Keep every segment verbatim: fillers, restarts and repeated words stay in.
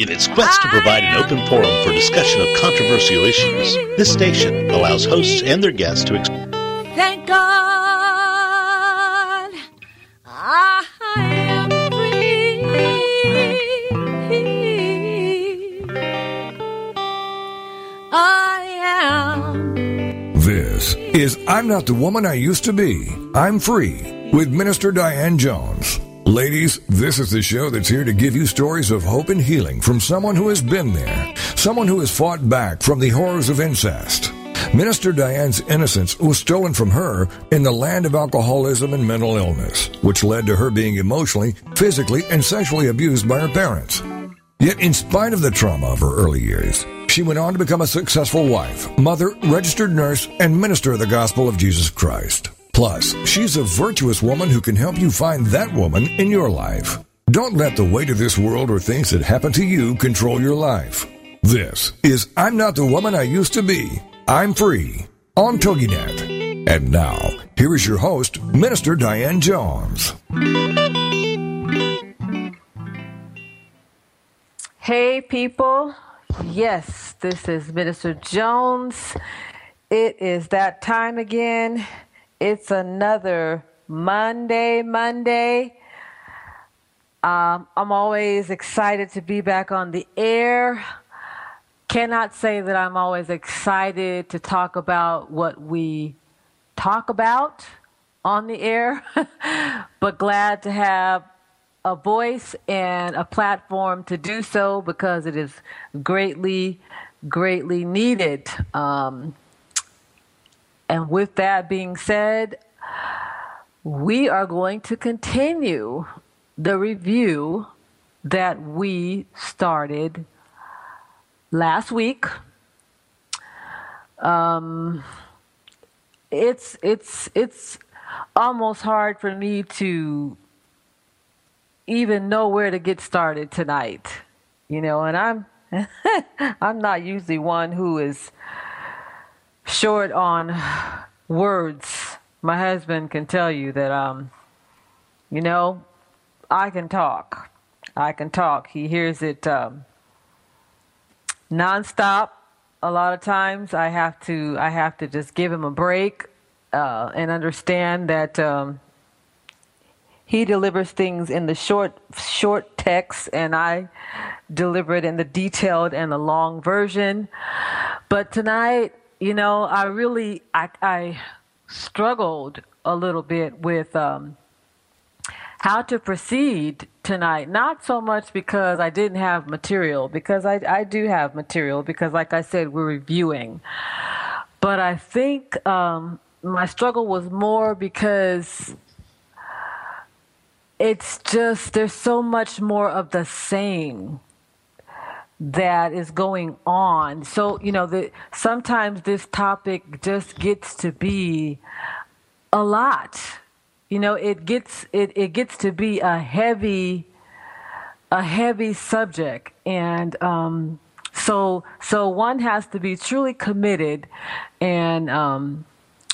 In its quest to provide an open forum for discussion of controversial issues, this station allows hosts and their guests to explore. Thank God I am free. I am. This is I'm Not the Woman I Used to Be. I'm Free with Minister Diane Jones. Ladies, this is the show that's here to give you stories of hope and healing from someone who has been there, someone who has fought back from the horrors of incest. Minister Diane's innocence was stolen from her in the land of alcoholism and mental illness, which led to her being emotionally, physically, and sexually abused by her parents. Yet in spite of the trauma of her early years, she went on to become a successful wife, mother, registered nurse, and minister of the gospel of Jesus Christ. Plus, she's a virtuous woman who can help you find that woman in your life. Don't let the weight of this world or things that happen to you control your life. This is I'm Not the Woman I Used to Be. I'm Free on TogiNet. And now, here is your host, Minister Diane Jones. Hey, people. Yes, this is Minister Jones. It is that time again. It's another Monday, Monday. Um, I'm always excited to be back on the air. Cannot say that I'm always excited to talk about what we talk about on the air, but glad to have a voice and a platform to do so because it is greatly, greatly needed. Um, And with that being said, we are going to continue the review that we started last week. Um, it's it's it's almost hard for me to even know where to get started tonight, you know. And I'm I'm not usually one who is short on words. My husband can tell you that, um, you know, I can talk. I can talk. He hears it um, nonstop. A lot of times, I have to. I have to just give him a break uh, and understand that um, he delivers things in the short, short text, and I deliver it in the detailed and the long version. But tonight, you know, I really, I, I struggled a little bit with um, how to proceed tonight. Not so much because I didn't have material, because I, I do have material, because like I said, we're reviewing. But I think um, my struggle was more because it's just, there's so much more of the same that is going on. So, you know, the, sometimes this topic just gets to be a lot. You know, it gets it, it gets to be a heavy a heavy subject, and um, so so one has to be truly committed and um,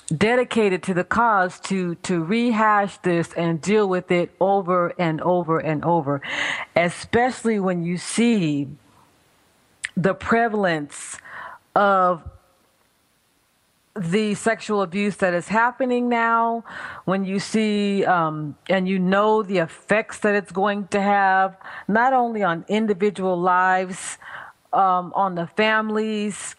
dedicated to the cause to to rehash this and deal with it over and over and over, especially when you see the prevalence of the sexual abuse that is happening now, when you see um, and you know the effects that it's going to have, not only on individual lives, um, on the families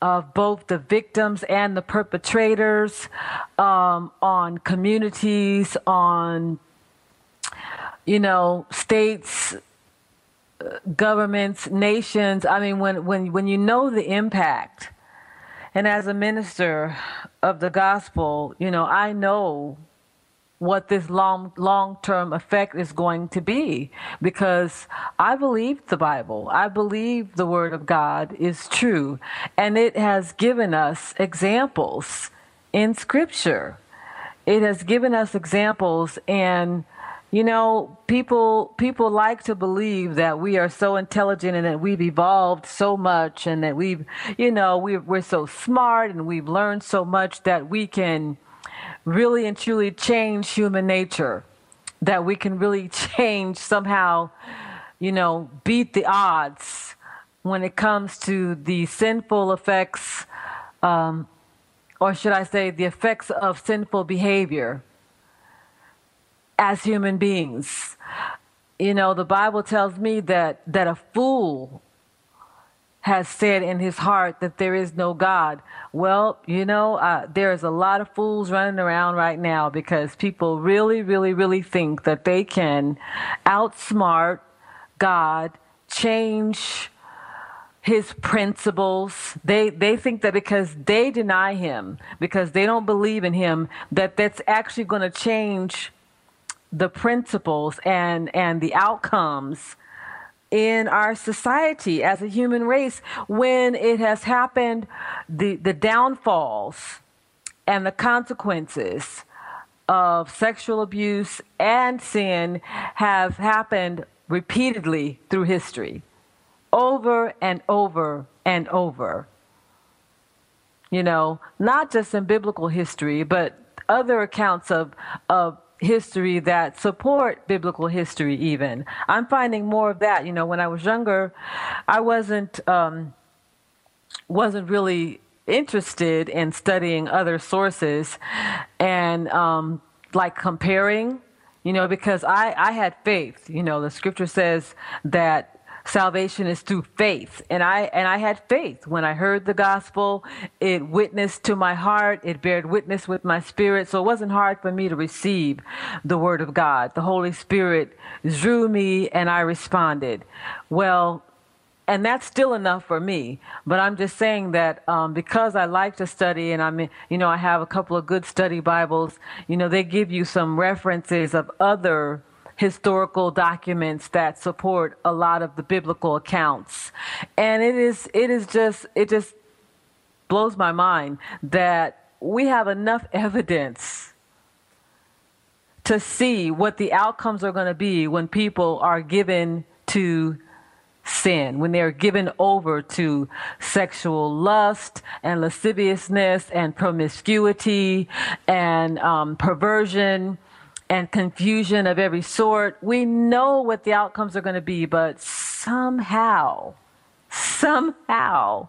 of both the victims and the perpetrators, um, on communities, on, you know, states, governments, nations. I mean, when, when, when you know the impact, and as a minister of the gospel, you know, I know what this long, long-term effect is going to be because I believe the Bible. I believe the Word of God is true, and it has given us examples in Scripture. It has given us examples and You know, people people like to believe that we are so intelligent and that we've evolved so much and that we've, you know, we're, we're so smart and we've learned so much that we can really and truly change human nature, that we can really change somehow you know, beat the odds when it comes to the sinful effects, um, or should I say the effects of sinful behavior as human beings. You know, the Bible tells me that, that a fool has said in his heart that there is no God. Well, you know, uh, there is a lot of fools running around right now because people really, really, really think that they can outsmart God, change his principles. They they think that because they deny him, because they don't believe in him, that that's actually going to change the principles and, and the outcomes in our society as a human race, when it has happened, the, the downfalls and the consequences of sexual abuse and sin have happened repeatedly through history. Over and over and over, you know, not just in biblical history, but other accounts of of history that support biblical history even. I'm finding more of that. You know, when I was younger, I wasn't um, wasn't really interested in studying other sources and um, like comparing, you know, because I, I had faith. You know, the scripture says that salvation is through faith, and I and I had faith when I heard the gospel. It witnessed to my heart. It bared witness with my spirit. So it wasn't hard for me to receive the word of God. The Holy Spirit drew me, and I responded. Well, and that's still enough for me. But I'm just saying that um, because I like to study, and I'm, you know, I have a couple of good study Bibles. You know, they give you some references of other historical documents that support a lot of the biblical accounts. And it is, it is just, it just blows my mind that we have enough evidence to see what the outcomes are going to be when people are given to sin, when they're given over to sexual lust and lasciviousness and promiscuity and um, perversion and confusion of every sort. We know what the outcomes are going to be, but somehow, somehow,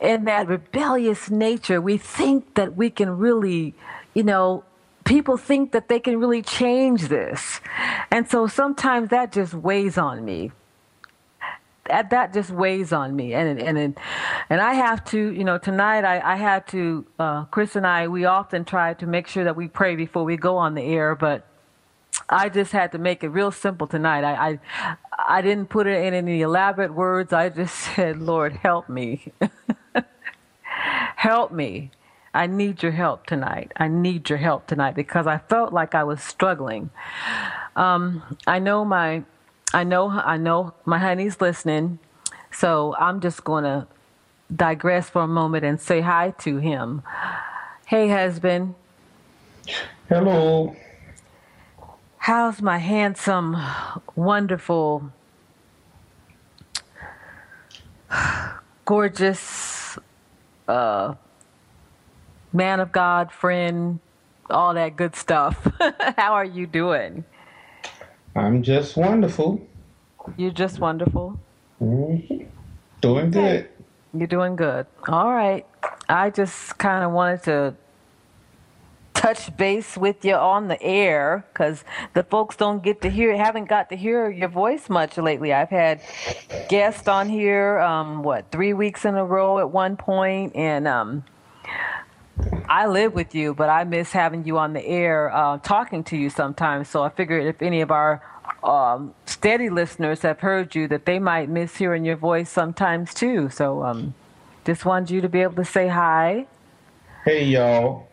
in that rebellious nature, we think that we can really, you know, people think that they can really change this. And so sometimes that just weighs on me. That, that just weighs on me. And and and, and I have to, you know, tonight I, I had to, uh, Chris and I, we often try to make sure that we pray before we go on the air, but I just had to make it real simple tonight. I I, I didn't put it in any elaborate words. I just said, Lord, help me. Help me. I need your help tonight. I need your help tonight because I felt like I was struggling. Um, I know my... I know, I know my honey's listening, so I'm just going to digress for a moment and say hi to him. Hey, husband. Hello. How's my handsome, wonderful, gorgeous uh, man of God, friend, all that good stuff? How are you doing? I'm just wonderful. You're just wonderful? Mm-hmm. Doing good. You're doing good. All right. I just kind of wanted to touch base with you on the air because the folks don't get to hear, haven't got to hear your voice much lately. I've had guests on here, um, what, three weeks in a row at one point, and um, I live with you, but I miss having you on the air, uh, talking to you sometimes. So I figured if any of our um, steady listeners have heard you, that they might miss hearing your voice sometimes too. So um, just wanted you to be able to say hi. Hey, y'all.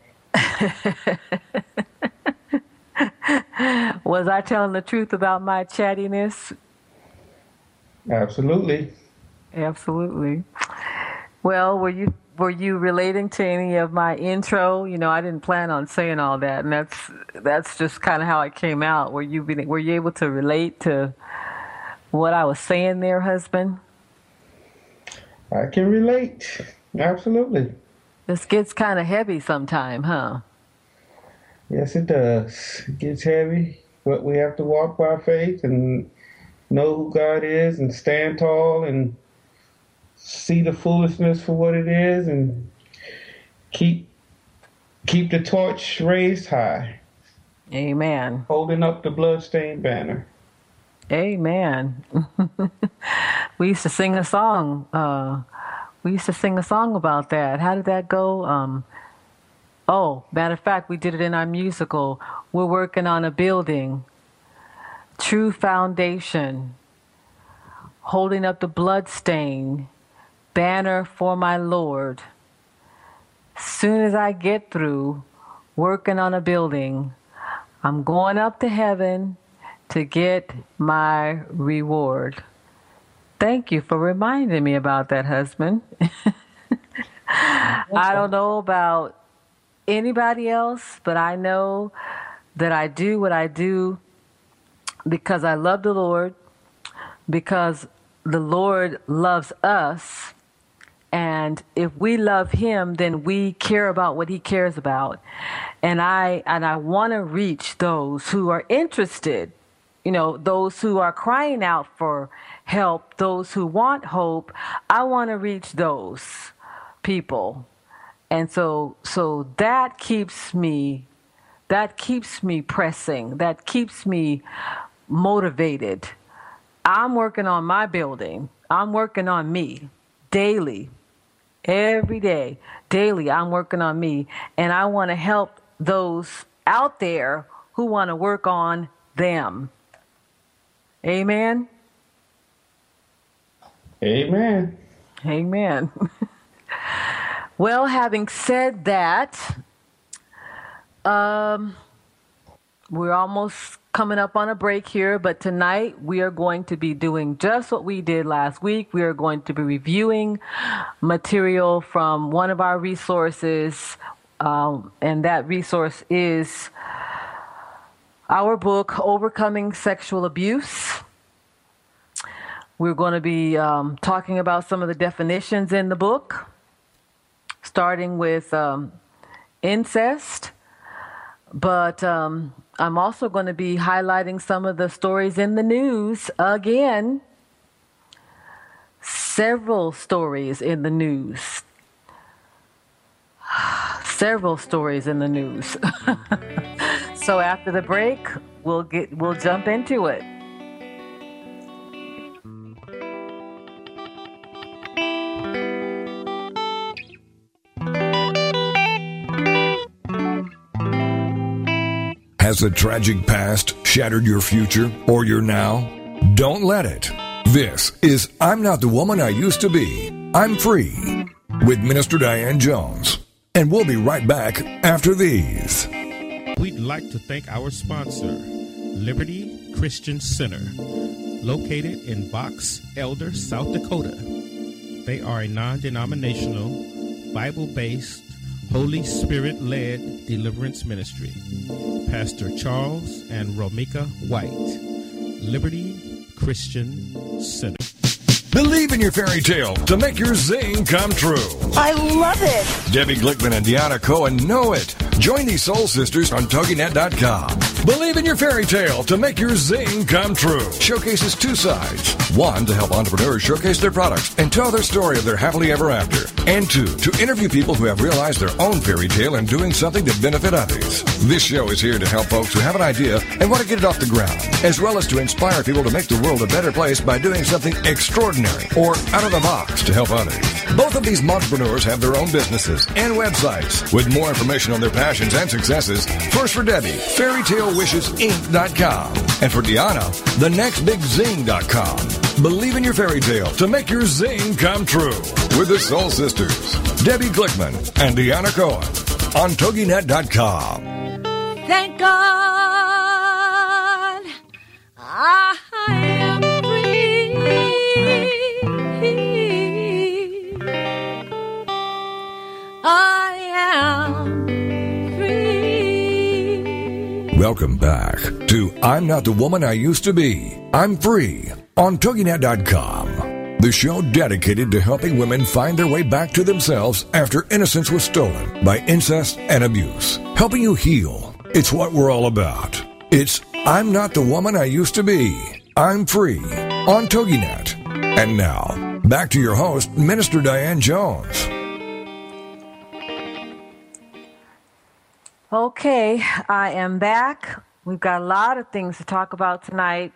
Was I telling the truth about my chattiness? Absolutely. Absolutely. Well, were you... Were you relating to any of my intro? You know, I didn't plan on saying all that, and that's that's just kind of how it came out. Were you were you able to relate to what I was saying there, husband? I can relate, absolutely. This gets kind of heavy sometime, huh? Yes, it does. It gets heavy, but we have to walk by faith and know who God is and stand tall and see the foolishness for what it is and keep keep the torch raised high. Amen. Holding up the bloodstained banner. Amen. We used to sing a song. Uh, we used to sing a song about that. How did that go? Um, oh, matter of fact, we did it in our musical. We're working on a building. True foundation. Holding up the bloodstained banner for my Lord. Soon as I get through working on a building, I'm going up to heaven to get my reward. Thank you for reminding me about that, husband. I don't know about anybody else, but I know that I do what I do because I love the Lord, because the Lord loves us. And if we love him, then we care about what he cares about. And I and I want to reach those who are interested, you know, those who are crying out for help, those who want hope. I want to reach those people. And so so that keeps me that keeps me pressing. That keeps me motivated. I'm working on my building. I'm working on me daily. Every day, daily, I'm working on me, and I want to help those out there who want to work on them. Amen? Amen. Amen. Well, having said that, um, we're almost coming up on a break here, but tonight we are going to be doing just what we did last week. We are going to be reviewing material from one of our resources, um, and that resource is our book, Overcoming Sexual Abuse. We're going to be um, talking about some of the definitions in the book, starting with um, incest, but um, I'm also going to be highlighting some of the stories in the news again. Several stories in the news. Several stories in the news. So after the break, we'll get we'll jump into it. Has a tragic past shattered your future or your now? Don't let it. This is I'm Not the Woman I Used to Be. I'm Free with Minister Diane Jones. And we'll be right back after these. We'd like to thank our sponsor, Liberty Christian Center, located in Box Elder, South Dakota. They are a non-denominational, Bible-based, Holy Spirit-led deliverance ministry. Pastor Charles and Romika White, Liberty Christian Center. Believe in your fairy tale to make your zing come true. I love it. Debbie Glickman and Deanna Cohen know it. Join these soul sisters on Togi Net dot com. Believe in your fairy tale to make your zing come true. Showcases two sides. One, to help entrepreneurs showcase their products and tell their story of their happily ever after. And two, to interview people who have realized their own fairy tale and doing something to benefit others. This show is here to help folks who have an idea and want to get it off the ground, as well as to inspire people to make the world a better place by doing something extraordinary or out of the box to help others. Both of these entrepreneurs have their own businesses and websites. With more information on their past passions and successes, first for Debbie, Fairytale Wishes Inc dot com, and for Deanna, The Next Big Zing dot com. Believe in your fairy tale to make your zing come true with the Soul Sisters, Debbie Glickman and Deanna Cohen on Togi Net dot com. Thank God I am free. I am. Welcome back to I'm Not the Woman I Used to Be. I'm Free on Togi Net dot com, the show dedicated to helping women find their way back to themselves after innocence was stolen by incest and abuse. Helping you heal. It's what we're all about. It's I'm Not the Woman I Used to Be. I'm Free on TogiNet. And now, back to your host, Minister Diane Jones. Okay, I am back. We've got a lot of things to talk about tonight.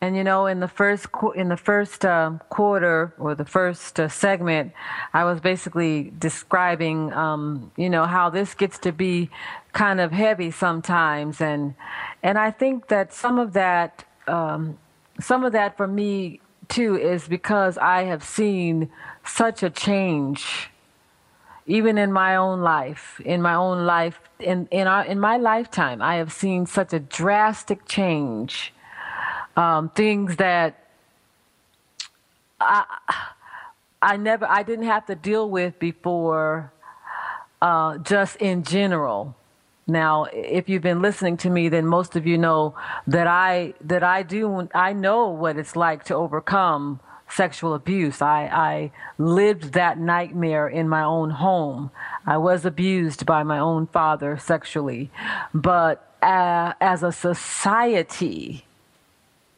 And you know, in the first in the first uh, quarter or the first uh, segment, I was basically describing, um, you know, how this gets to be kind of heavy sometimes, and and I think that some of that, um, some of that for me too, is because I have seen such a change, even in my own life, in my own life, in in our in my lifetime, I have seen such a drastic change. Um, things that I I never I didn't have to deal with before, uh, just in general. Now, if you've been listening to me, then most of you know that I that I do I know what it's like to overcome sexual abuse. I I lived that nightmare in my own home. I was abused by my own father sexually, but uh, as a society.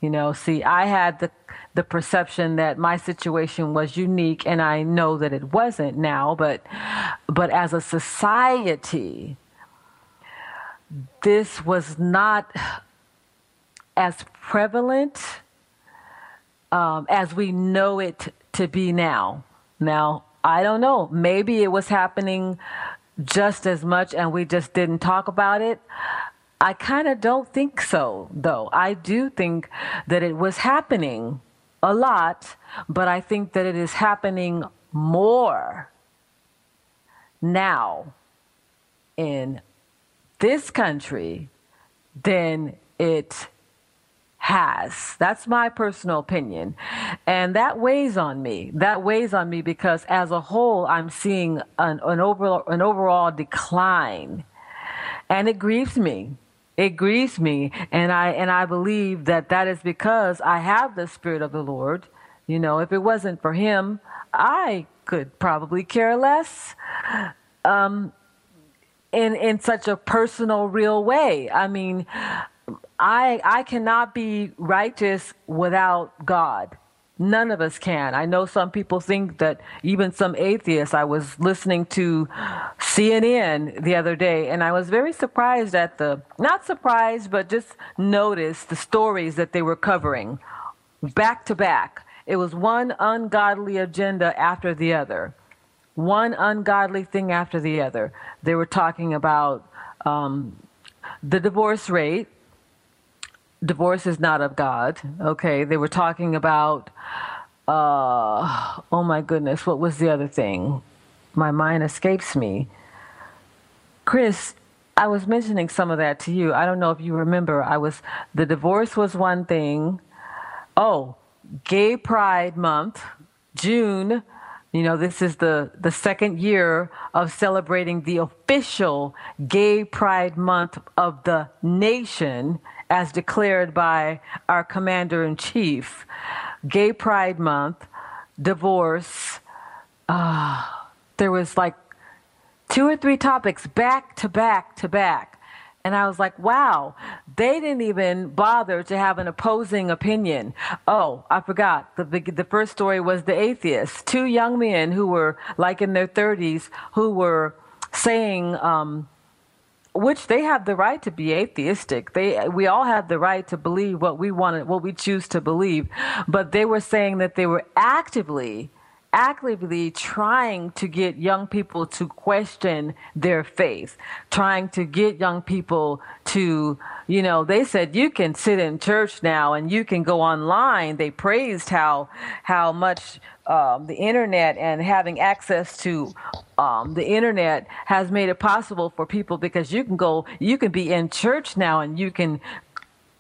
You know, see, I had the the perception that my situation was unique, and I know that it wasn't now, but but as a society, this was not as prevalent um, as we know it to be now. Now, I don't know. Maybe it was happening just as much, and we just didn't talk about it. I kind of don't think so, though. I do think that it was happening a lot, but I think that it is happening more now in this country than it has. That's my personal opinion. And that weighs on me. That weighs on me because as a whole, I'm seeing an, an, overall, an overall decline. And it grieves me. It grieves me, and I and I believe that that is because I have the Spirit of the Lord. You know, if it wasn't for Him, I could probably care less um, in in such a personal, real way. I mean, I I cannot be righteous without God. None of us can. I know some people think that even some atheists. I was listening to C N N the other day, and I was very surprised at the, not surprised, but just noticed the stories that they were covering back to back. It was one ungodly agenda after the other, one ungodly thing after the other. They were talking about um, the divorce rate. Divorce is not of God. Okay. They were talking about, uh, oh my goodness, what was the other thing? My mind escapes me. Chris, I was mentioning some of that to you. I don't know if you remember. I was, the divorce was one thing. Oh, Gay Pride Month, June. You know, this is the, the second year of celebrating the official Gay Pride Month of the nation, as declared by our Commander-in-Chief. Gay Pride Month, divorce. Uh, there was like two or three topics back to back to back. And I was like, wow, they didn't even bother to have an opposing opinion. Oh, I forgot. The, the, the first story was the atheists, two young men who were like in their thirties who were saying... Um, which they have the right to be atheistic. They, we all have the right to believe what we want, what we choose to believe. But they were saying that they were actively, actively trying to get young people to question their faith, trying to get young people to, you know, they said you can sit in church now and you can go online. They praised how, how much Um, the internet and having access to um, the internet has made it possible for people, because you can go, you can be in church now and you can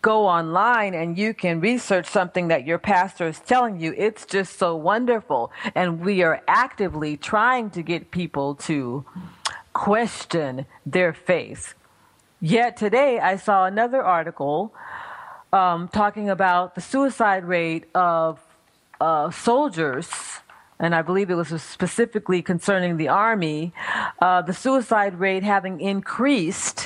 go online and you can research something that your pastor is telling you. It's just so wonderful. And we are actively trying to get people to question their faith. Yet today I saw another article um, talking about the suicide rate of Uh, soldiers, and I believe it was specifically concerning the Army, uh, the suicide rate having increased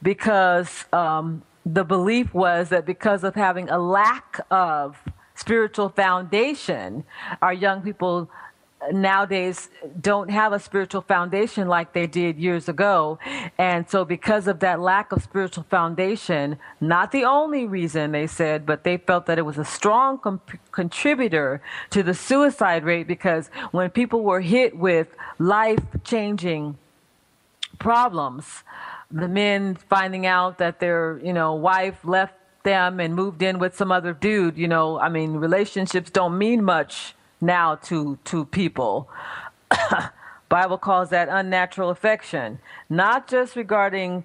because um, the belief was that because of having a lack of spiritual foundation, our young people nowadays don't have a spiritual foundation like they did years ago. And so because of that lack of spiritual foundation, not the only reason they said, but they felt that it was a strong com- contributor to the suicide rate, because when people were hit with life-changing problems, the men finding out that their, you know, wife left them and moved in with some other dude, you know, I mean, relationships don't mean much now to to people. Bible calls that unnatural affection, not just regarding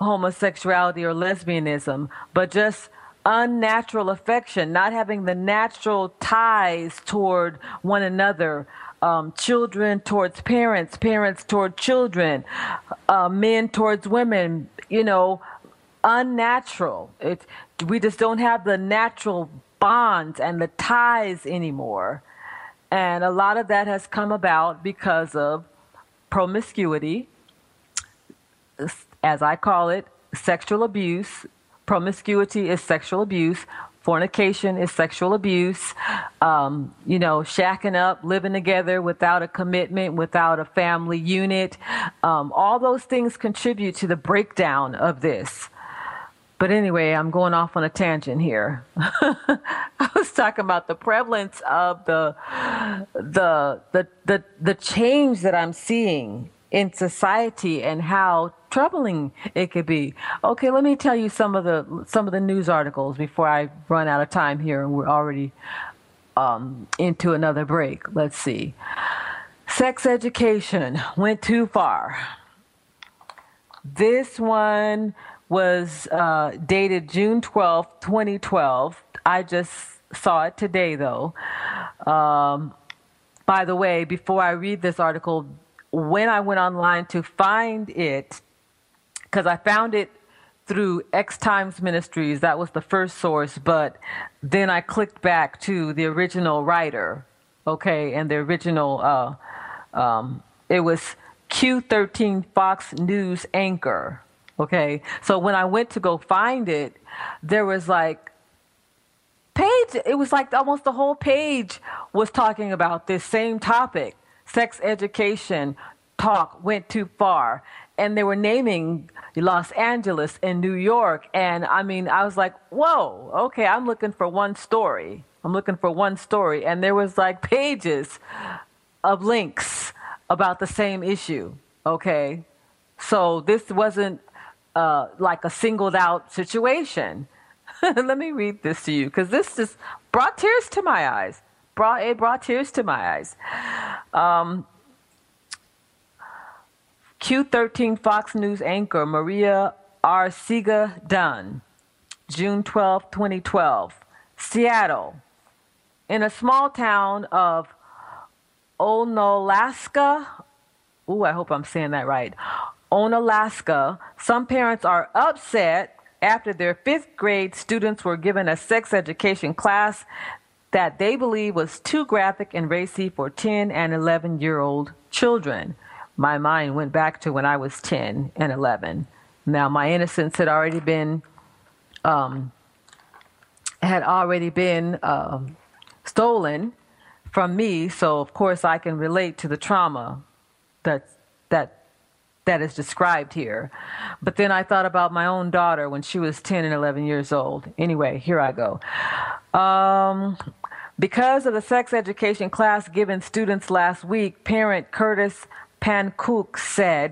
homosexuality or lesbianism, but just unnatural affection, not having the natural ties toward one another, um, children towards parents, parents toward children, uh, men towards women, you know, unnatural. It, we just don't have the natural bonds and the ties anymore. And a lot of that has come about because of promiscuity, as I call it, sexual abuse. Promiscuity is sexual abuse. Fornication is sexual abuse. Um, you know, shacking up, living together without a commitment, without a family unit. Um, all those things contribute to the breakdown of this. But anyway, I'm going off on a tangent here. I was talking about the prevalence of the, the the the the change that I'm seeing in society and how troubling it could be. Okay, let me tell you some of the some of the news articles before I run out of time here, and we're already um, into another break. Let's see. Sex education went too far. This one was uh, dated June twelfth, twenty twelve. I just saw it today, though. Um, by the way, before I read this article, when I went online to find it, because I found it through X Times Ministries, that was the first source, but then I clicked back to the original writer, okay, and the original, uh, um, it was Q thirteen Fox News anchor. Okay, so when I went to go find it, there was like page, it was like almost the whole page was talking about this same topic. Sex education talk went too far. And they were naming Los Angeles and New York. And I mean, I was like, whoa, okay, I'm looking for one story. I'm looking for one story. And there was like pages of links about the same issue. Okay, so this wasn't Uh, like a singled out situation. Let me read this to you, because this just brought tears to my eyes. Brought, it brought tears to my eyes. Um, Q thirteen Fox News anchor Maria Arcega-Dunn, June twelfth, twenty twelve, Seattle. In a small town of Onalaska, ooh, I hope I'm saying that right, Onalaska, some parents are upset after their fifth grade students were given a sex education class that they believe was too graphic and racy for ten and eleven-year-old children. My mind went back to when I was ten and eleven. Now, my innocence had already been um, had already been uh, stolen from me, so of course I can relate to the trauma that that. that is described here. But then I thought about my own daughter when she was ten and eleven years old. Anyway, here I go. Um, because of the sex education class given students last week, parent Curtis Pan Cook said,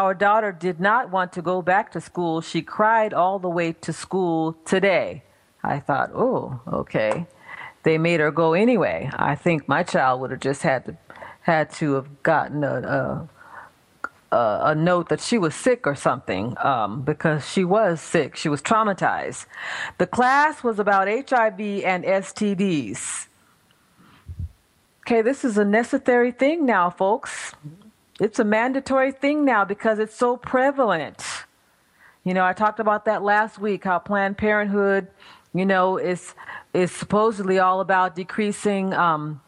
"Our daughter did not want to go back to school. She cried all the way to school today." I thought, oh, okay. They made her go anyway. I think my child would have just had to, had to have gotten a... a Uh, a note that she was sick or something, um, because she was sick. She was traumatized. The class was about H I V and S T Ds. Okay, this is a necessary thing now, folks. It's a mandatory thing now because it's so prevalent. You know, I talked about that last week, how Planned Parenthood, you know, is, is supposedly all about decreasing um,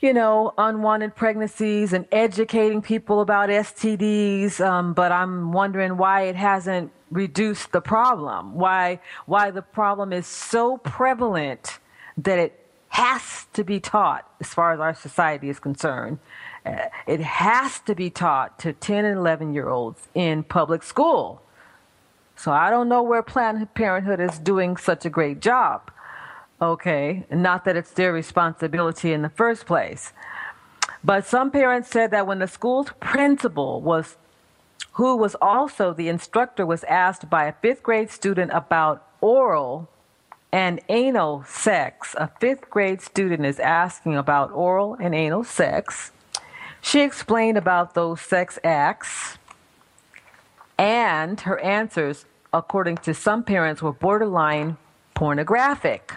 you know, unwanted pregnancies and educating people about S T Ds, um, but I'm wondering why it hasn't reduced the problem, why why the problem is so prevalent that it has to be taught as far as our society is concerned. It has to be taught to ten and eleven-year-olds in public school. So I don't know where Planned Parenthood is doing such a great job. Okay, not that it's their responsibility in the first place. But some parents said that when the school's principal, was, who was also the instructor, was asked by a fifth-grade student about oral and anal sex. A fifth-grade student is asking about oral and anal sex. She explained about those sex acts, and her answers, according to some parents, were borderline pornographic.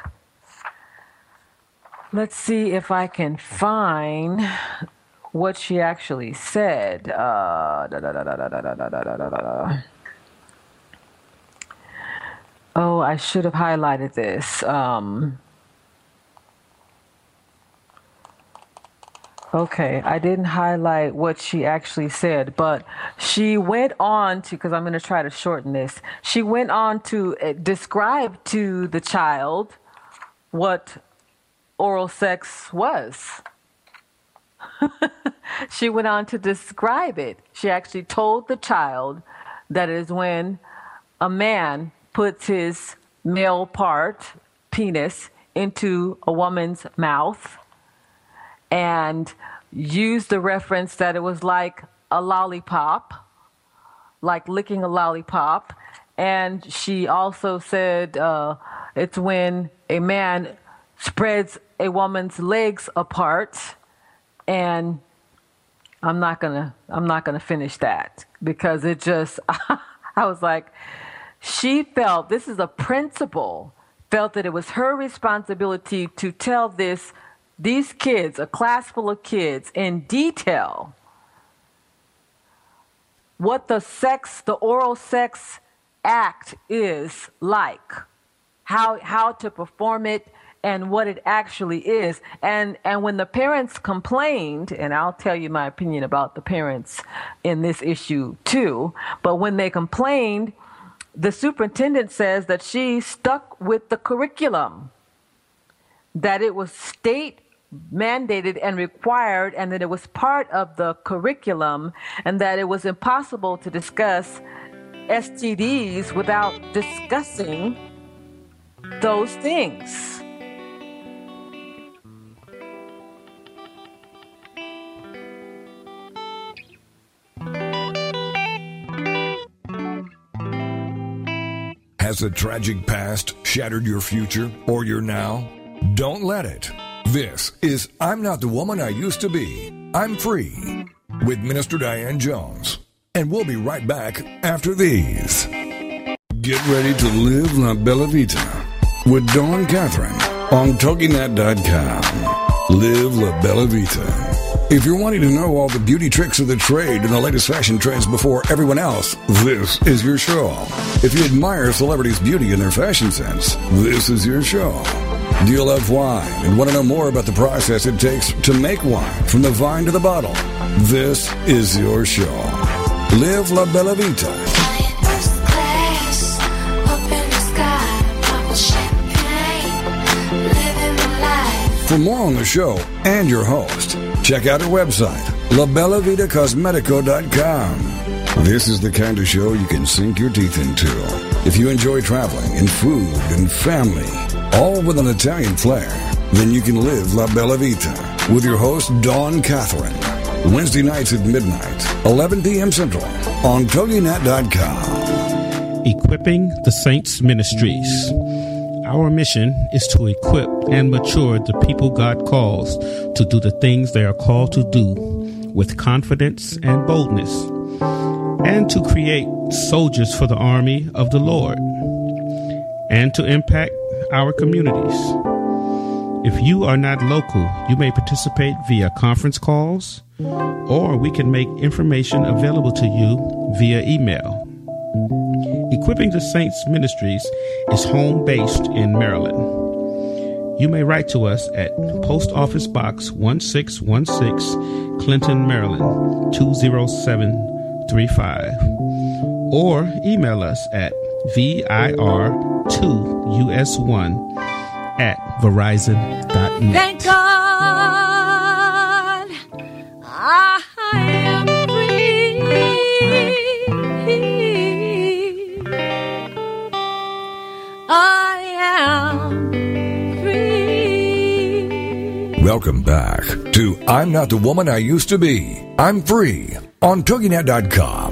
Let's see if I can find what she actually said. Uh, da, da, da, da, da, da, da, da, da, da. Oh, I should have highlighted this. Um, okay, I didn't highlight what she actually said, but she went on to, because I'm going to try to shorten this, she went on to describe to the child what oral sex was. She went on to describe it. She actually told the child that it is when a man puts his male part, penis, into a woman's mouth, and used the reference that it was like a lollipop, like licking a lollipop. And she also said uh, it's when a man spreads a woman's legs apart. And I'm not gonna, I'm not gonna finish that, because it just, I was like, she felt, this is a principal, felt that it was her responsibility to tell this these kids, a class full of kids, in detail what the sex, the oral sex act is like, how how to perform it, and what it actually is. And and when the parents complained, and I'll tell you my opinion about the parents in this issue too, but when they complained, the superintendent says that she stuck with the curriculum, that it was state mandated and required, and that it was part of the curriculum, and that it was impossible to discuss S T Ds without discussing those things. Has a tragic past shattered your future or your now? Don't let it. This is I'm Not the Woman I Used to Be, I'm Free, with Minister Diane Jones. And we'll be right back after these. Get ready to live La Bella Vita with Dawn Catherine on Togi Net dot com. Live La Bella Vita. If you're wanting to know all the beauty tricks of the trade and the latest fashion trends before everyone else, this is your show. If you admire celebrities' beauty and their fashion sense, this is your show. Do you love wine and want to know more about the process it takes to make wine from the vine to the bottle? This is your show. Live La Bella Vita. For more on the show and your host, check out our website, labella vita cosmetico dot com. This is the kind of show you can sink your teeth into if you enjoy traveling and food and family, all with an Italian flair. Then you can live La Bella Vita with your host, Dawn Catherine. Wednesday nights at midnight, eleven p.m. Central, on Togi Net dot com. Equipping the Saints Ministries. Our mission is to equip and mature the people God calls to do the things they are called to do with confidence and boldness, and to create soldiers for the army of the Lord, and to impact our communities. If you are not local, you may participate via conference calls, or we can make information available to you via email. Equipping the Saints Ministries is home-based in Maryland. you may write to us at Post Office Box one six one six, Clinton, Maryland two zero seven three five, or email us at V I R two U S one at Verizon dot net. Thank God I am free. I am free. Welcome back to I'm Not the Woman I Used to Be. I'm Free on Togi Net dot com.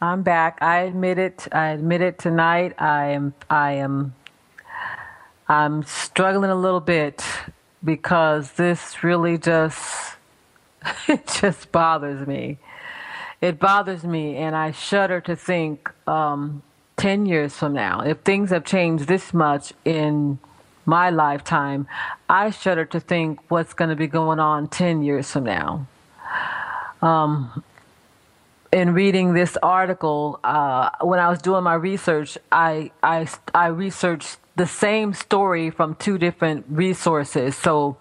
I'm back. I admit it. I admit it tonight. I am. I am. I'm struggling a little bit because this really just it just bothers me. It bothers me, and I shudder to think um, ten years from now, if things have changed this much in my lifetime, I shudder to think what's going to be going on ten years from now. Um. In reading this article, uh, when I was doing my research, I, I, I researched the same story from two different resources. So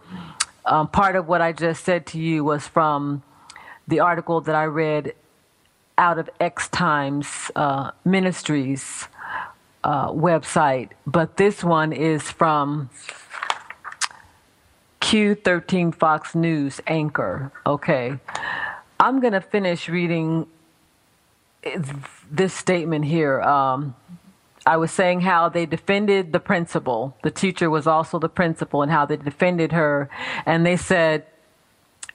um, part of what I just said to you was from the article that I read out of X Times uh, Ministries uh, website. But this one is from Q thirteen Fox News anchor. Okay. I'm going to finish reading this statement here. Um, I was saying how they defended the principal. The teacher was also the principal, and how they defended her. And they said,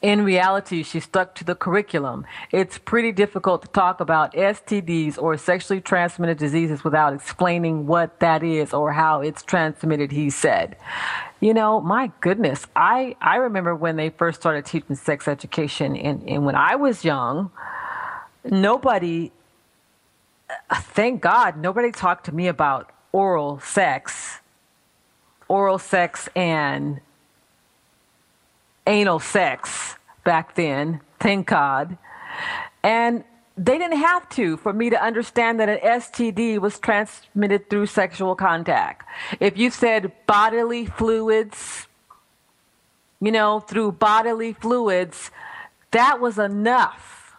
in reality, she stuck to the curriculum. It's pretty difficult to talk about S T Ds or sexually transmitted diseases without explaining what that is or how it's transmitted, he said. You know, my goodness, I, I remember when they first started teaching sex education, and, and when I was young, nobody, thank God, nobody talked to me about oral sex, oral sex and anal sex back then, thank God. And they didn't have to for me to understand that an S T D was transmitted through sexual contact. If you said bodily fluids, you know, through bodily fluids, that was enough.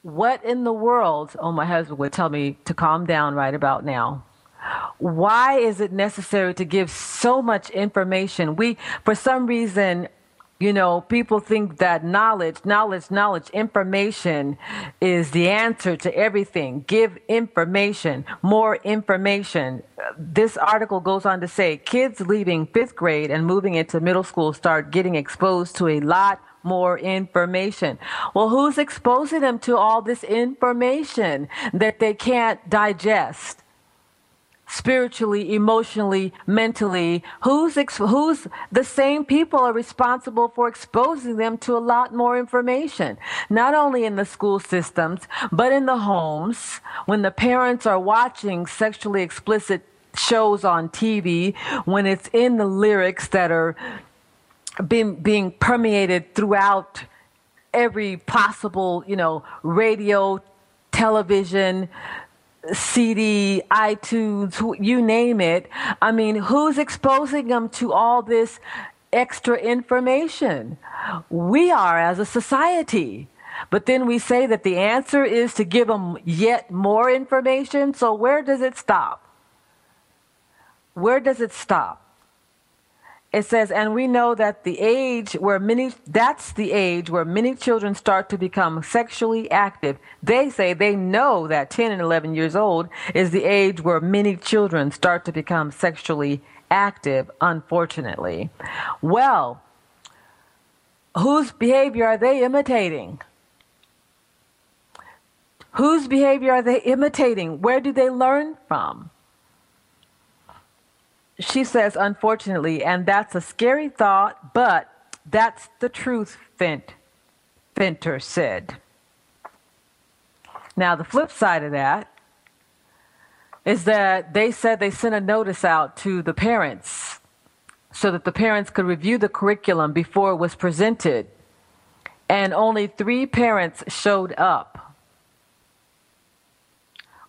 What in the world? Oh, my husband would tell me to calm down right about now. Why is it necessary to give so much information? We, for some reason, you know, people think that knowledge, knowledge, knowledge, information is the answer to everything. Give information, more information. This article goes on to say kids leaving fifth grade and moving into middle school start getting exposed to a lot more information. Well, who's exposing them to all this information that they can't digest? Spiritually, emotionally, mentally, who's ex- who's the same people are responsible for exposing them to a lot more information, not only in the school systems, but in the homes, when the parents are watching sexually explicit shows on T V, when it's in the lyrics that are being, being permeated throughout every possible, you know, radio, television, C D, iTunes, you name it. I mean, who's exposing them to all this extra information? We are as a society. But then we say that the answer is to give them yet more information. So where does it stop? Where does it stop? It says, and we know that the age where many, that's the age where many children start to become sexually active. They say they know that ten and eleven years old is the age where many children start to become sexually active, unfortunately. Well, whose behavior are they imitating? Whose behavior are they imitating? Where do they learn from? She says, unfortunately, and that's a scary thought, but That's the truth, Fent, Fenter said. Now, the flip side of that is that they said they sent a notice out to the parents so that the parents could review the curriculum before it was presented. And only three parents showed up.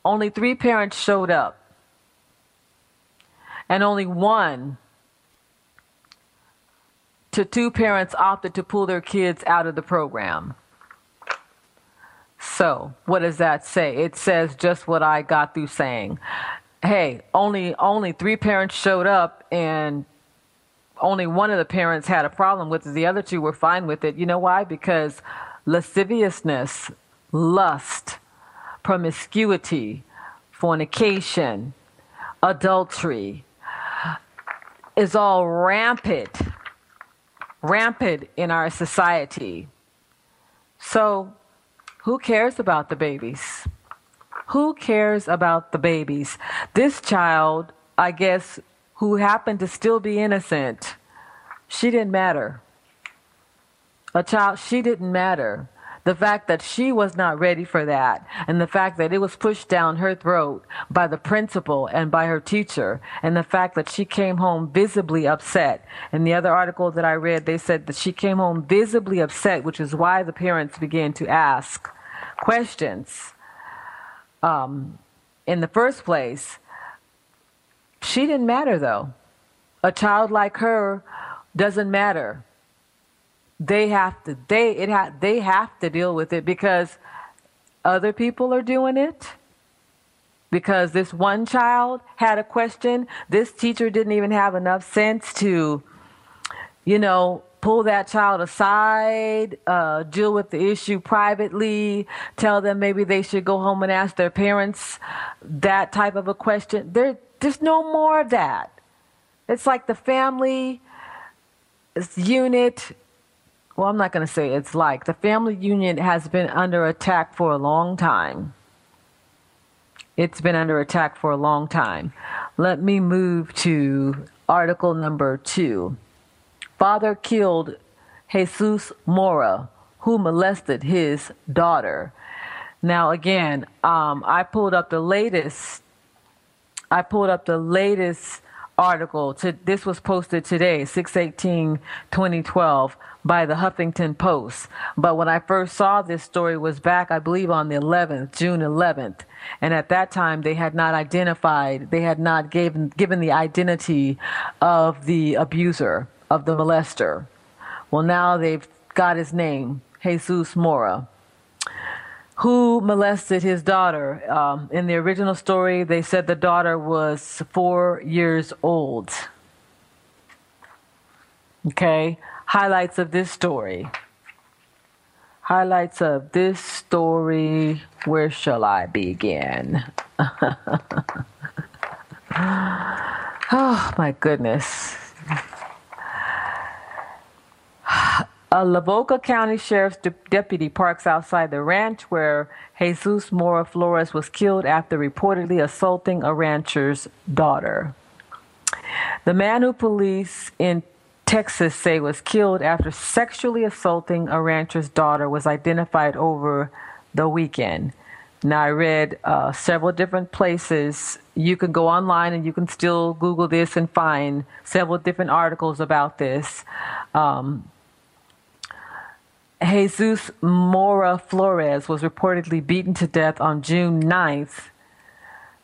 Only three parents showed up. And only one to two parents opted to pull their kids out of the program. So what does that say? It says just what I got through saying. Hey, only only three parents showed up, and only one of the parents had a problem with it. The other two were fine with it. You know why? Because lasciviousness, lust, promiscuity, fornication, adultery is all rampant, rampant in our society. So who cares about the babies? Who cares about the babies? This child, I guess, who happened to still be innocent, she didn't matter. A child, she didn't matter. The fact that she was not ready for that, and the fact that it was pushed down her throat by the principal and by her teacher, and the fact that she came home visibly upset. And the other article that I read, they said that she came home visibly upset, which is why the parents began to ask questions. Um, in the first place, she didn't matter, though. A child like her doesn't matter. They have to. They it ha, They have to deal with it because other people are doing it. Because this one child had a question. This teacher didn't even have enough sense to, you know, pull that child aside, uh, deal with the issue privately, tell them maybe they should go home and ask their parents that type of a question. There, there's no more of that. It's like the family unit. Well, I'm not going to say it's like. The family union has been under attack for a long time. It's been under attack for a long time. Let me move to article number two. Father killed Jesus Mora, who molested his daughter. Now, again, um, I pulled up the latest. I pulled up the latest article. To, this was posted today, six eighteen twenty twelve, by the Huffington Post. But when I first saw this story was back, I believe, on the eleventh, June eleventh. And at that time, they had not identified, they had not given, given the identity of the abuser, of the molester. Well, now they've got his name, Jesus Mora, who molested his daughter. Um, in the original story, they said the daughter was four years old. Okay. Highlights of this story. Highlights of this story. Where shall I begin? Oh, my goodness. A Lavoca County Sheriff's de- deputy parks outside the ranch where Jesus Mora Flores was killed after reportedly assaulting a rancher's daughter. The man who police in Texas say was killed after sexually assaulting a rancher's daughter was identified over the weekend. Now, I read uh, several different places. You can go online and you can still Google this and find several different articles about this. Um, Jesus Mora Flores was reportedly beaten to death on June ninth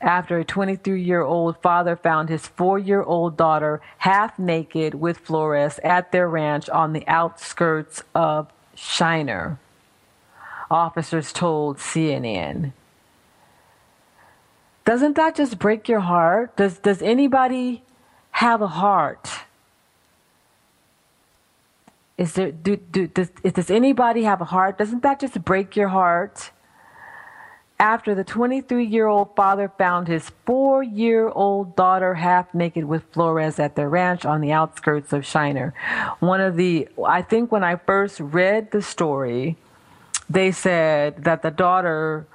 after a twenty-three-year-old father found his four-year-old daughter half naked with Flores at their ranch on the outskirts of Shiner, officers told C N N. Doesn't that just break your heart? Does, does anybody have a heart? Is there, do, do, does, does anybody have a heart? Doesn't that just break your heart? After the twenty-three-year-old father found his four-year-old daughter half naked with Flores at their ranch on the outskirts of Shiner. One of the, I think when I first read the story, they said that the daughter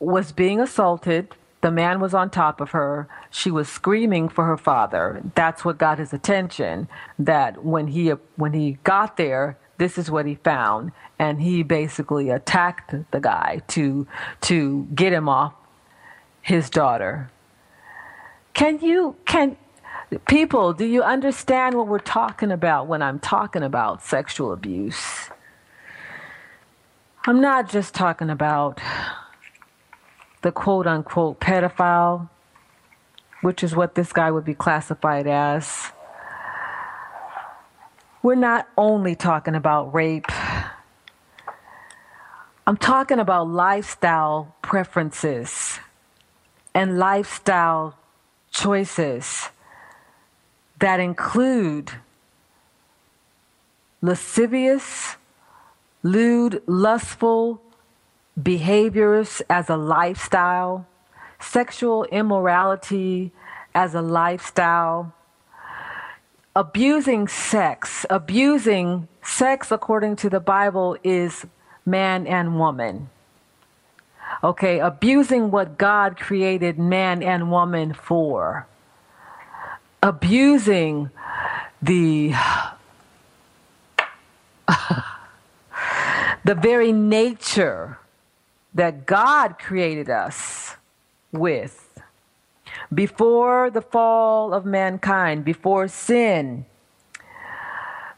was being assaulted The man was on top of her. She was screaming for her father. That's what got his attention, that when he when he got there, this is what he found. And he basically attacked the guy to to get him off his daughter. Can you, can people, do you understand what we're talking about when I'm talking about sexual abuse? I'm not just talking about the quote-unquote pedophile, which is what this guy would be classified as. We're not only talking about rape. I'm talking about lifestyle preferences and lifestyle choices that include lascivious, lewd, lustful behaviors as a lifestyle, sexual immorality as a lifestyle, abusing sex. Abusing sex, according to the Bible, is man and woman. Okay, abusing what God created man and woman for. Abusing the the very nature that God created us with. Before the fall of mankind, before sin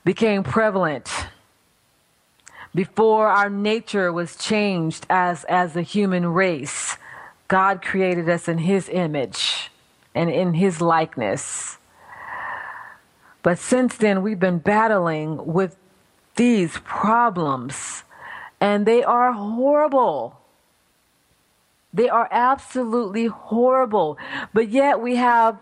became prevalent, before our nature was changed as, as a human race, God created us in His image and in His likeness. But since then, we've been battling with these problems, and they are horrible. They are absolutely horrible. But yet we have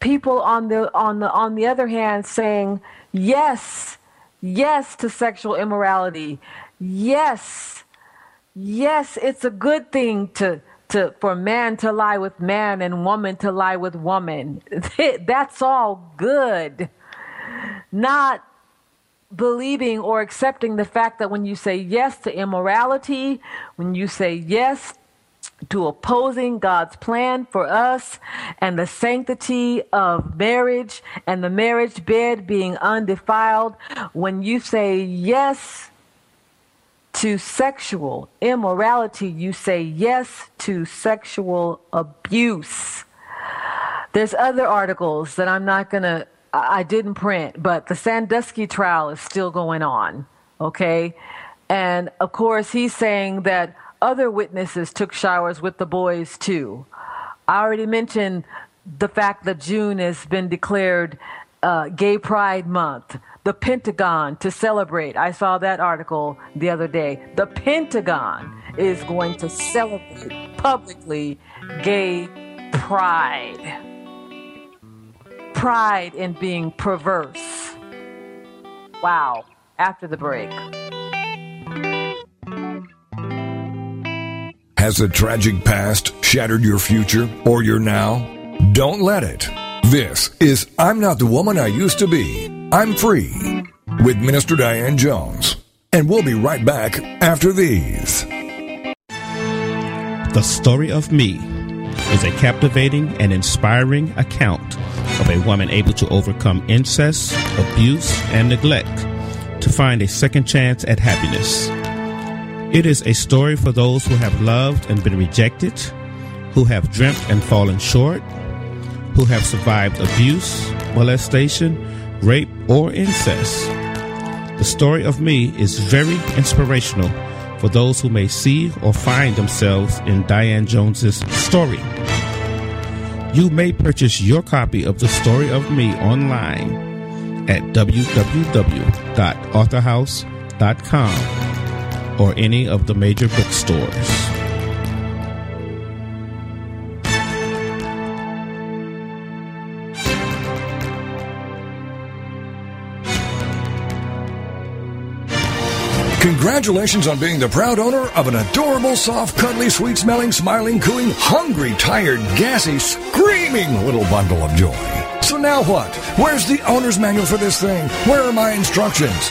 people on the on the on the other hand saying yes. Yes to sexual immorality. Yes. Yes, it's a good thing to, to for man to lie with man and woman to lie with woman. That's all good. Not believing or accepting the fact that when you say yes to immorality, when you say yes to opposing God's plan for us and the sanctity of marriage and the marriage bed being undefiled, when you say yes to sexual immorality, you say yes to sexual abuse. There's other articles that I'm not going to, I didn't print, but the Sandusky trial is still going on, okay? And of course, he's saying that other witnesses took showers with the boys, too. I already mentioned the fact that June has been declared uh, Gay Pride Month. The Pentagon to celebrate. I saw that article the other day. The Pentagon is going to celebrate publicly gay pride. Pride in being perverse. Wow. After the break. Has a tragic past shattered your future or your now? Don't let it. This is I'm Not the Woman I Used to Be. I'm Free with Minister Diane Jones. And we'll be right back after these. The Story of Me is a captivating and inspiring account of a woman able to overcome incest, abuse, and neglect to find a second chance at happiness. It is a story for those who have loved and been rejected, who have dreamt and fallen short, who have survived abuse, molestation, rape, or incest. The Story of Me is very inspirational for those who may see or find themselves in Diane Jones's story. You may purchase your copy of The Story of Me online at w w w dot author house dot com. or any of the major bookstores. Congratulations on being the proud owner of an adorable, soft, cuddly, sweet-smelling, smiling, cooing, hungry, tired, gassy, screaming little bundle of joy. So now what? Where's the owner's manual for this thing? Where are my instructions?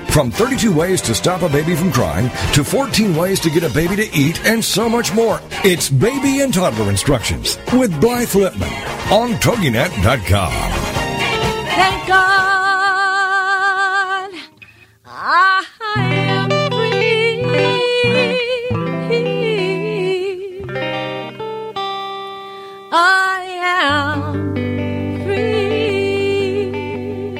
From thirty-two ways to stop a baby from crying, to fourteen ways to get a baby to eat, and so much more. It's Baby and Toddler Instructions with Blythe Lippman on Togi Net dot com. Thank God I am free. I am free.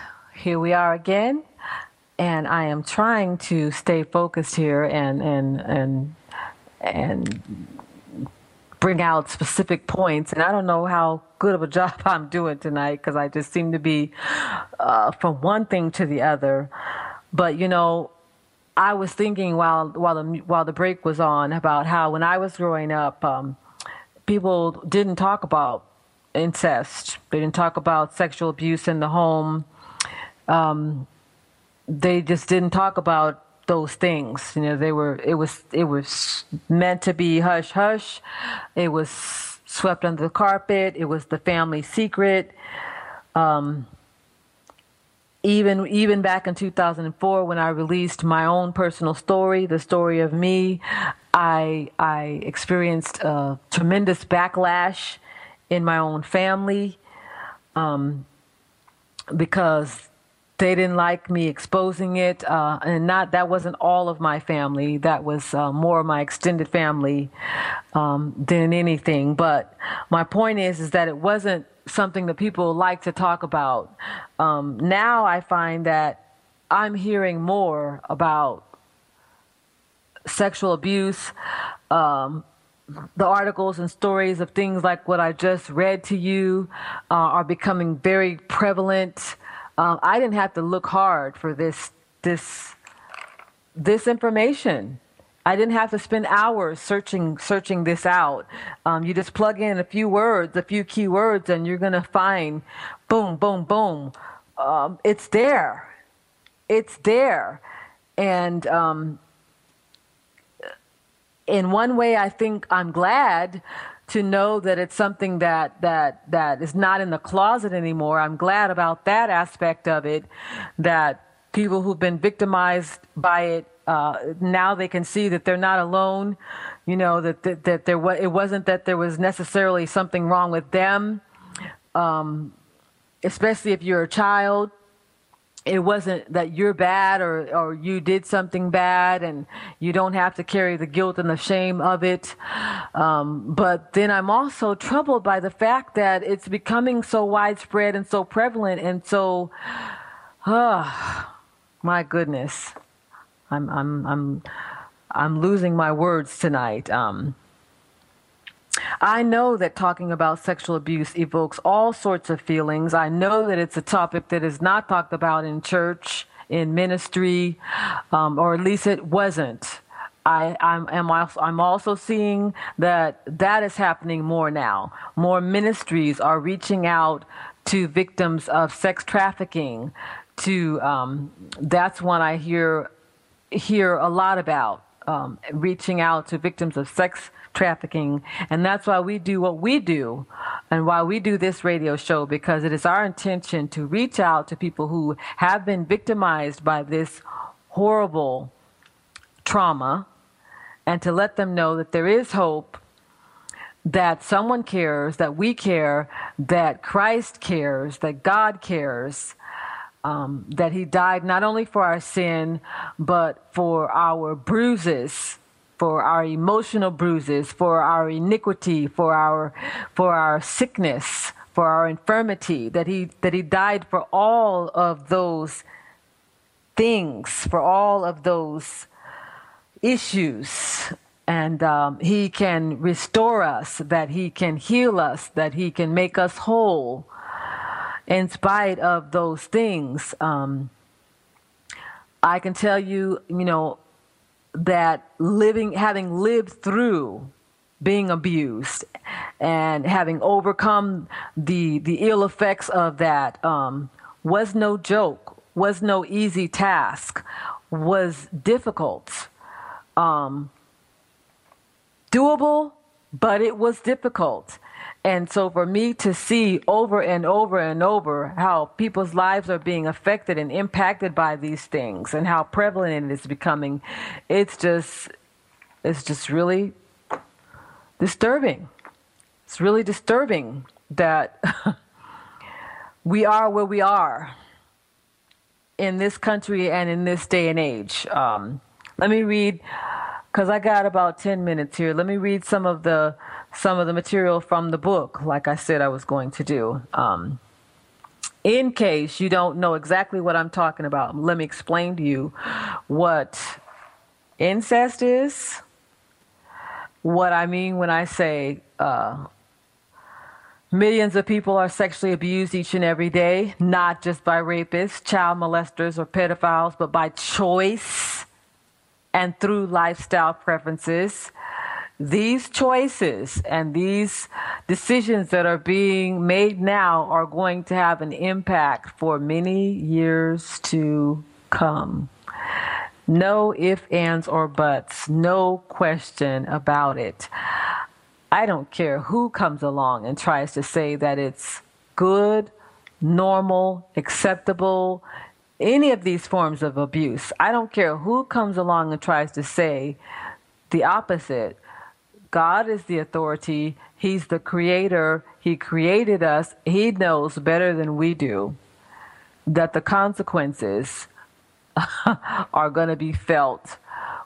here we are again. And I am trying to stay focused here and and and and bring out specific points, and I don't know how good of a job I'm doing tonight because I just seem to be uh, from one thing to the other. But you know, I was thinking while while the while the break was on about how when I was growing up, um, people didn't talk about incest. They didn't talk about sexual abuse in the home. Um, they just didn't talk about those things. You know, they were, it was, it was meant to be hush hush. It was swept under the carpet. It was the family secret. Um, even, even back in two thousand four, when I released my own personal story, the story of me, I, I experienced a tremendous backlash in my own family, um, because they didn't like me exposing it, uh, and not that wasn't all of my family. That was uh, more of my extended family um, than anything. But my point is, is that it wasn't something that people like to talk about. Um, now I find that I'm hearing more about sexual abuse, um, the articles and stories of things like what I just read to you uh, are becoming very prevalent. Uh, I didn't have to look hard for this this this information. I didn't have to spend hours searching searching this out. Um, you just plug in a few words, a few keywords, and you're gonna find, boom, boom, boom. Um, it's there. It's there. And um, in one way, I think I'm glad to know that it's something that, that that is not in the closet anymore. I'm glad about that aspect of it, that people who've been victimized by it, uh, now they can see that they're not alone, you know, that that, that there was, it wasn't that there was necessarily something wrong with them, um, especially if you're a child. It wasn't that you're bad or, or you did something bad and you don't have to carry the guilt and the shame of it. Um, but then I'm also troubled by the fact that it's becoming so widespread and so prevalent. And so, oh, my goodness, I'm, I'm, I'm, I'm losing my words tonight. Um, I know that talking about sexual abuse evokes all sorts of feelings. I know that it's a topic that is not talked about in church, in ministry, um, or at least it wasn't. I, I'm, I'm, also, I'm also seeing that that is happening more now. More ministries are reaching out to victims of sex trafficking. To um, that's one I hear hear a lot about, um, reaching out to victims of sex trafficking. And that's why we do what we do and why we do this radio show, because it is our intention to reach out to people who have been victimized by this horrible trauma and to let them know that there is hope, that someone cares, that we care, that Christ cares, that God cares, um, that he died not only for our sin, but for our bruises, for our emotional bruises, for our iniquity, for our for our sickness, for our infirmity, that he that he died for all of those things, for all of those issues. And um, he can restore us, that he can heal us, that he can make us whole in spite of those things. Um, I can tell you, you know, that living, having lived through being abused and having overcome the the ill effects of that um, was no joke, was no easy task, was difficult. Um, doable, but it was difficult. And so for me to see over and over and over how people's lives are being affected and impacted by these things and how prevalent it is becoming, it's just, it's just really disturbing. It's really disturbing that we are where we are in this country and in this day and age. Um, let me read, because I got about ten minutes here. Let me read some of the some of the material from the book, like I said I was going to do. Um, in case you don't know exactly what I'm talking about, let me explain to you what incest is, what I mean when I say uh, millions of people are sexually abused each and every day, not just by rapists, child molesters, or pedophiles, but by choice and through lifestyle preferences. These choices and these decisions that are being made now are going to have an impact for many years to come. No ifs, ands, or buts. No question about it. I don't care who comes along and tries to say that it's good, normal, acceptable, any of these forms of abuse. I don't care who comes along and tries to say the opposite. God is the authority. He's the creator. He created us. He knows better than we do that the consequences are going to be felt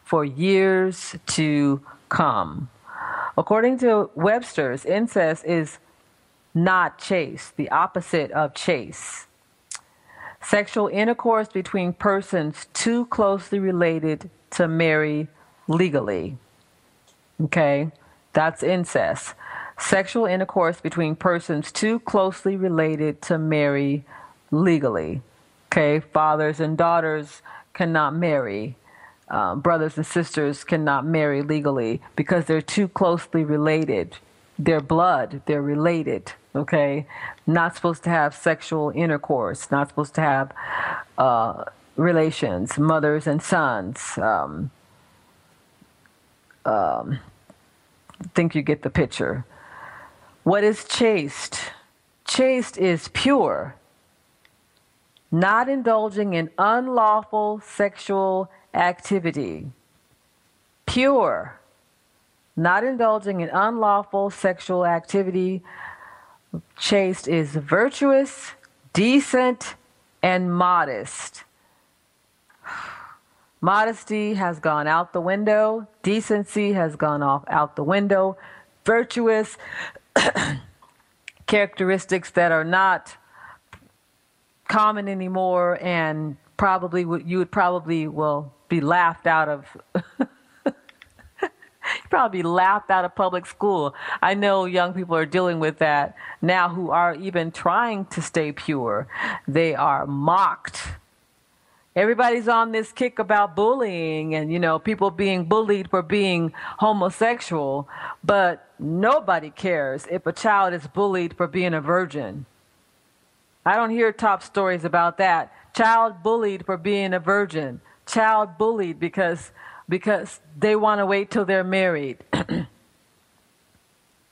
for years to come. According to Webster's, incest is not chaste, the opposite of chaste. Sexual intercourse between persons too closely related to marry legally. Okay, that's incest. Sexual intercourse between persons too closely related to marry legally. Okay, fathers and daughters cannot marry. Uh, brothers and sisters cannot marry legally because they're too closely related. They're blood, they're related. Okay, not supposed to have sexual intercourse, not supposed to have uh, relations, mothers and sons. Um, Um, I think you get the picture. What is chaste? Chaste is pure, not indulging in unlawful sexual activity. Pure, not indulging in unlawful sexual activity. Chaste is virtuous, decent, and modest. Modesty has gone out the window. Decency has gone off out the window. Virtuous characteristics that are not common anymore, and probably you would probably will be laughed out of. You'd probably be laughed out of public school. I know young people are dealing with that now who are even trying to stay pure. They are mocked. Everybody's on this kick about bullying and, you know, people being bullied for being homosexual, but nobody cares if a child is bullied for being a virgin. I don't hear top stories about that. Child bullied for being a virgin. Child bullied because because they want to wait till they're married.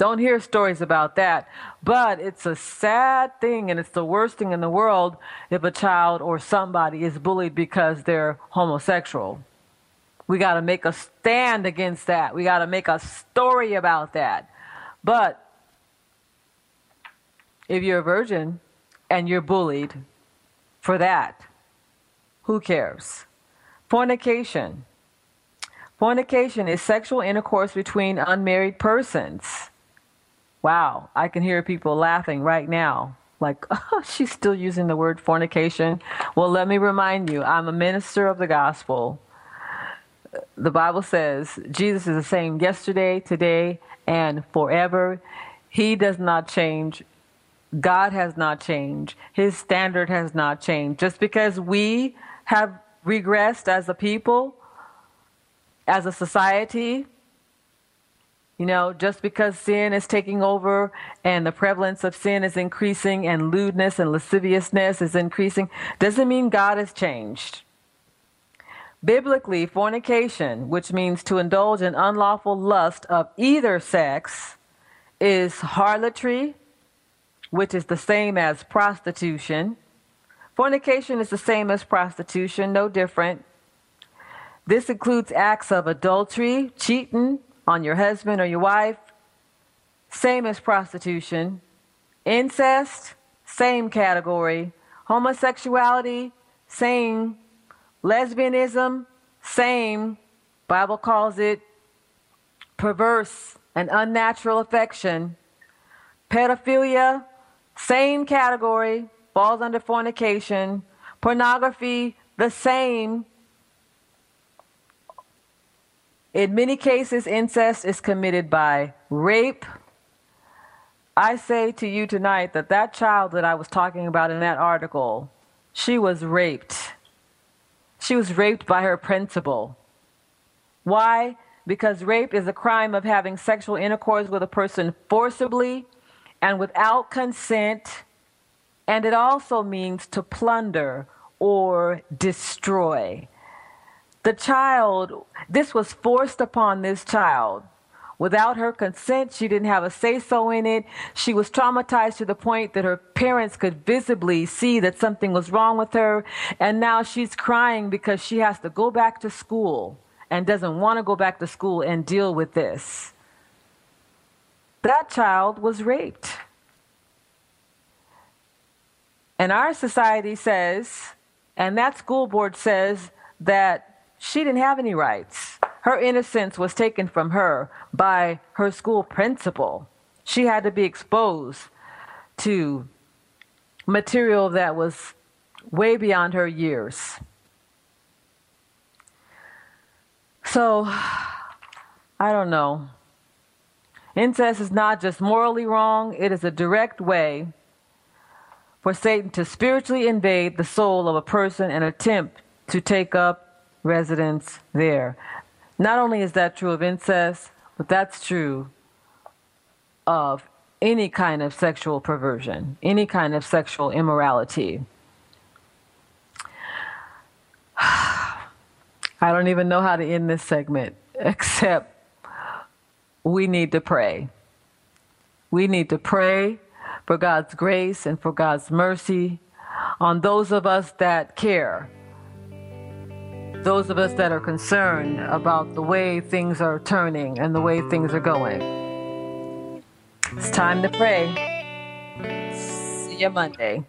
Don't hear stories about that, but it's a sad thing, and it's the worst thing in the world if a child or somebody is bullied because they're homosexual. We got to make a stand against that. We got to make a story about that. But if you're a virgin and you're bullied for that, who cares? Fornication. Fornication is sexual intercourse between unmarried persons. Wow, I can hear people laughing right now. Like, oh, she's still using the word fornication. Well, let me remind you, I'm a minister of the gospel. The Bible says Jesus is the same yesterday, today, and forever. He does not change. God has not changed. His standard has not changed. Just because we have regressed as a people, as a society, you know, just because sin is taking over and the prevalence of sin is increasing and lewdness and lasciviousness is increasing, doesn't mean God has changed. Biblically, fornication, which means to indulge in unlawful lust of either sex, is harlotry, which is the same as prostitution. Fornication is the same as prostitution, no different. This includes acts of adultery, cheating on your husband or your wife, same as prostitution. Incest, same category. Homosexuality, same. Lesbianism, same. Bible calls it perverse and unnatural affection. Pedophilia, same category, falls under fornication. Pornography, the same. In many cases, incest is committed by rape. I say to you tonight that that child that I was talking about in that article, she was raped. She was raped by her principal. Why? Because rape is a crime of having sexual intercourse with a person forcibly and without consent, and it also means to plunder or destroy. The child, this was forced upon this child. Without her consent, she didn't have a say-so in it. She was traumatized to the point that her parents could visibly see that something was wrong with her, and now she's crying because she has to go back to school and doesn't want to go back to school and deal with this. That child was raped. And our society says, and that school board says, that she didn't have any rights. Her innocence was taken from her by her school principal. She had to be exposed to material that was way beyond her years. So, I don't know. Incest is not just morally wrong. It is a direct way for Satan to spiritually invade the soul of a person and attempt to take up residents there. Not only is that true of incest, but that's true of any kind of sexual perversion, any kind of sexual immorality. I don't even know how to end this segment, except we need to pray. We need to pray for God's grace and for God's mercy on those of us that care. Those of us that are concerned about the way things are turning and the way things are going. It's time to pray. See you Monday.